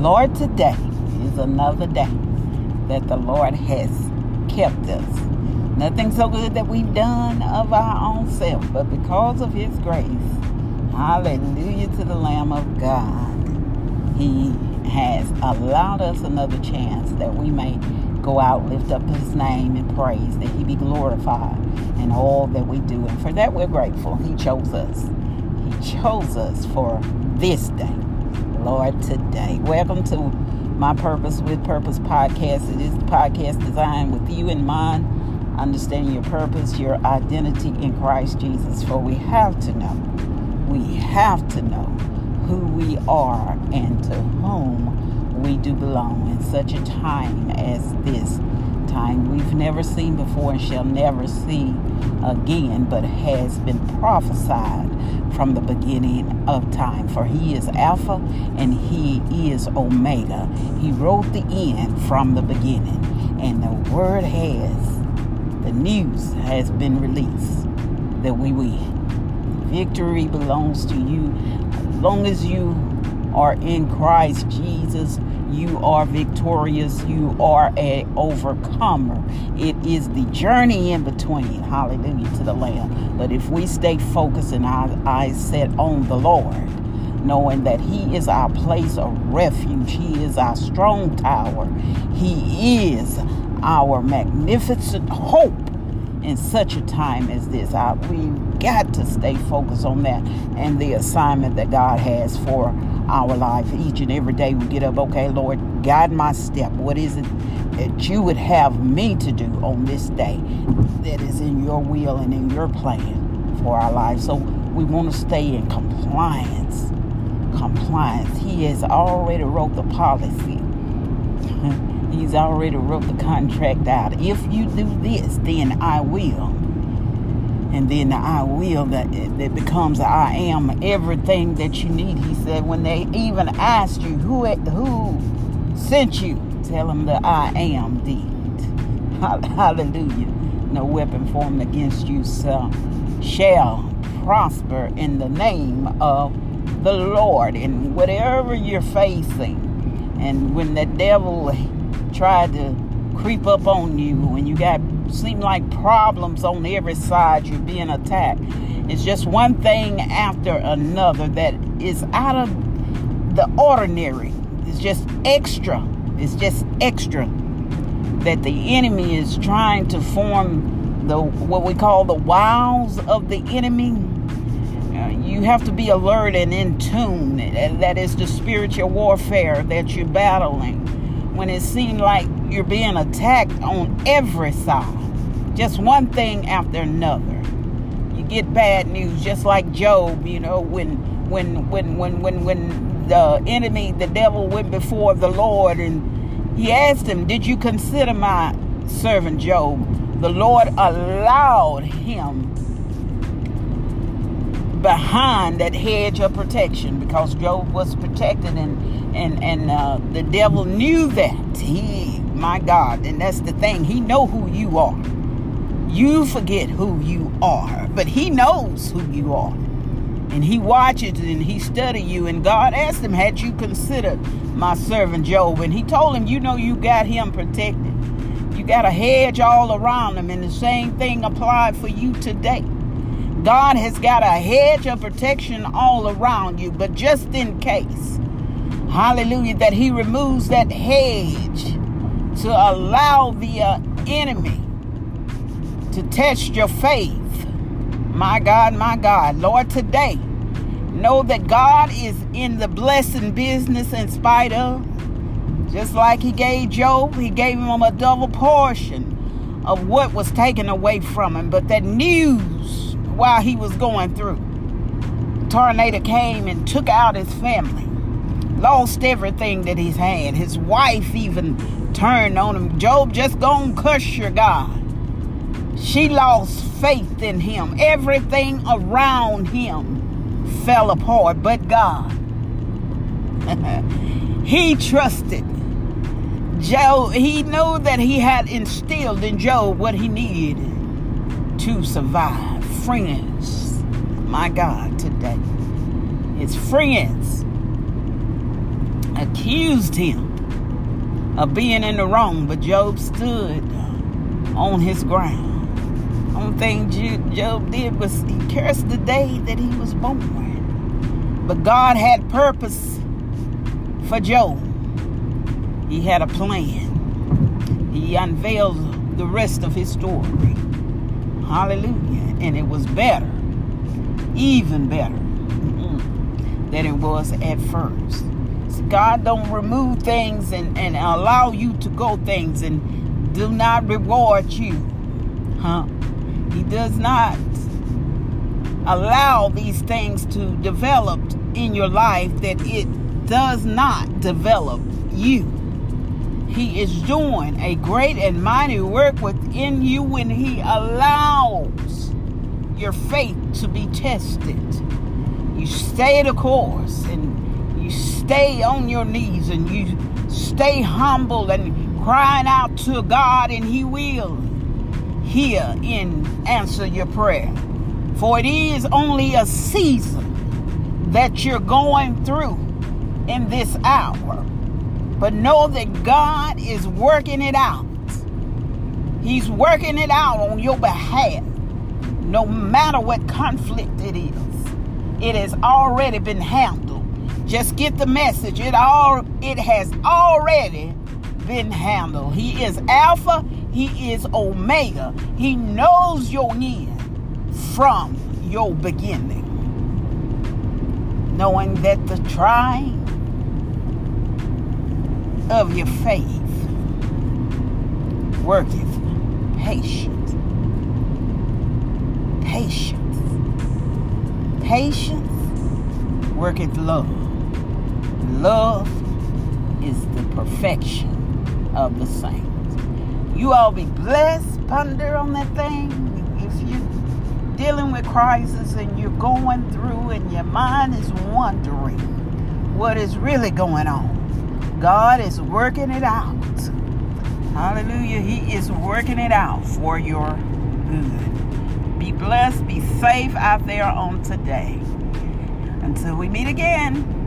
Lord, today is another day that the Lord has kept us. Nothing so good that we've done of our own self, but because of His grace, hallelujah to the Lamb of God, He has allowed us another chance that we may go out, lift up His name and praise, that He be glorified in all that we do. And for that, we're grateful. He chose us. He chose us for this day. Lord, today. Welcome to my Purpose with Purpose podcast. It is the podcast designed with you in mind, understanding your purpose, your identity in Christ Jesus. For we have to know. We have to know who we are and to whom we do belong in such a time as this time we've never seen before and shall never see again, but has been prophesied from the beginning of time. For He is Alpha and He is Omega. He wrote the end from the beginning, and the word the news has been released that we win. Victory belongs to you. As long as you are in Christ Jesus, you are victorious. You are an overcomer. It is the journey in between. Hallelujah to the Lamb. But if we stay focused and our eyes set on the Lord, knowing that He is our place of refuge, He is our strong tower, He is our magnificent hope in such a time as this. We've got to stay focused on that and the assignment that God has for our life. Each and every day we get up, okay, Lord, guide my step. What is it that you would have me to do on this day that is in your will and in your plan for our life? So we want to stay in compliance. He has already wrote the policy. He's already wrote the contract out. If you do this, then I will. And then the I will that becomes I am everything that you need. He said, when they even asked you who sent you, tell them the I am did. Hallelujah. No weapon formed against you shall prosper in the name of the Lord. And whatever you're facing, and when the devil tried to creep up on you, when you got seem like problems on every side, you're being attacked, it's just one thing after another that is out of the ordinary. It's just extra that the enemy is trying to form, the what we call the wiles of the enemy. You have to be alert and in tune. That is the spiritual warfare that you're battling. When it seems like you're being attacked on every side, just one thing after another, you get bad news. Just like Job, you know, when the enemy, the devil, went before the Lord and he asked him, "Did you consider my servant Job?" The Lord allowed him behind that hedge of protection because Job was protected, and the devil knew that. My God, and that's the thing. He know who you are. You forget who you are, but He knows who you are, and He watches and He studies you. And God asked him, "Had you considered my servant Job?" And He told him, "You know, you got him protected. You got a hedge all around him." And the same thing applied for you today. God has got a hedge of protection all around you, but just in case, hallelujah, that He removes that hedge to allow the enemy to test your faith. My God, Lord, today, know that God is in the blessing business in spite of. Just like He gave Job, He gave him a double portion of what was taken away from him. But that news, while he was going through, tornado came and took out his family, lost everything that he's had. His wife even turned on him. Job, just gonna curse your God. She lost faith in him. Everything around him fell apart, but God. He trusted Job. He knew that He had instilled in Job what he needed to survive. Friends, my God, today, it's friends. accused him of being in the wrong, but Job stood on his ground. Only thing Job did was he cursed the day that he was born. But God had purpose for Job. He had a plan. He unveiled the rest of his story. Hallelujah. And it was better, even better than it was at first. So God don't remove things and allow you to go things and do not reward you. He does not allow these things to develop in your life that it does not develop you. He is doing a great and mighty work within you when he allows your faith to be tested. You stay the course and you stay on your knees and you stay humble and crying out to God, and he will hear and answer your prayer. For it is only a season that you're going through in this hour. But know that God is working it out. He's working it out on your behalf. No matter what conflict it is, it has already been handled. Just get the message. It has already been handled. He is Alpha. He is Omega. He knows your end from your beginning. Knowing that the trying of your faith worketh patience. Patience worketh love. Love is the perfection of the saints. You all be blessed. Ponder on that thing. If you're dealing with crisis and you're going through and your mind is wondering what is really going on, God is working it out. Hallelujah. He is working it out for your good. Be blessed. Be safe out there on today. Until we meet again.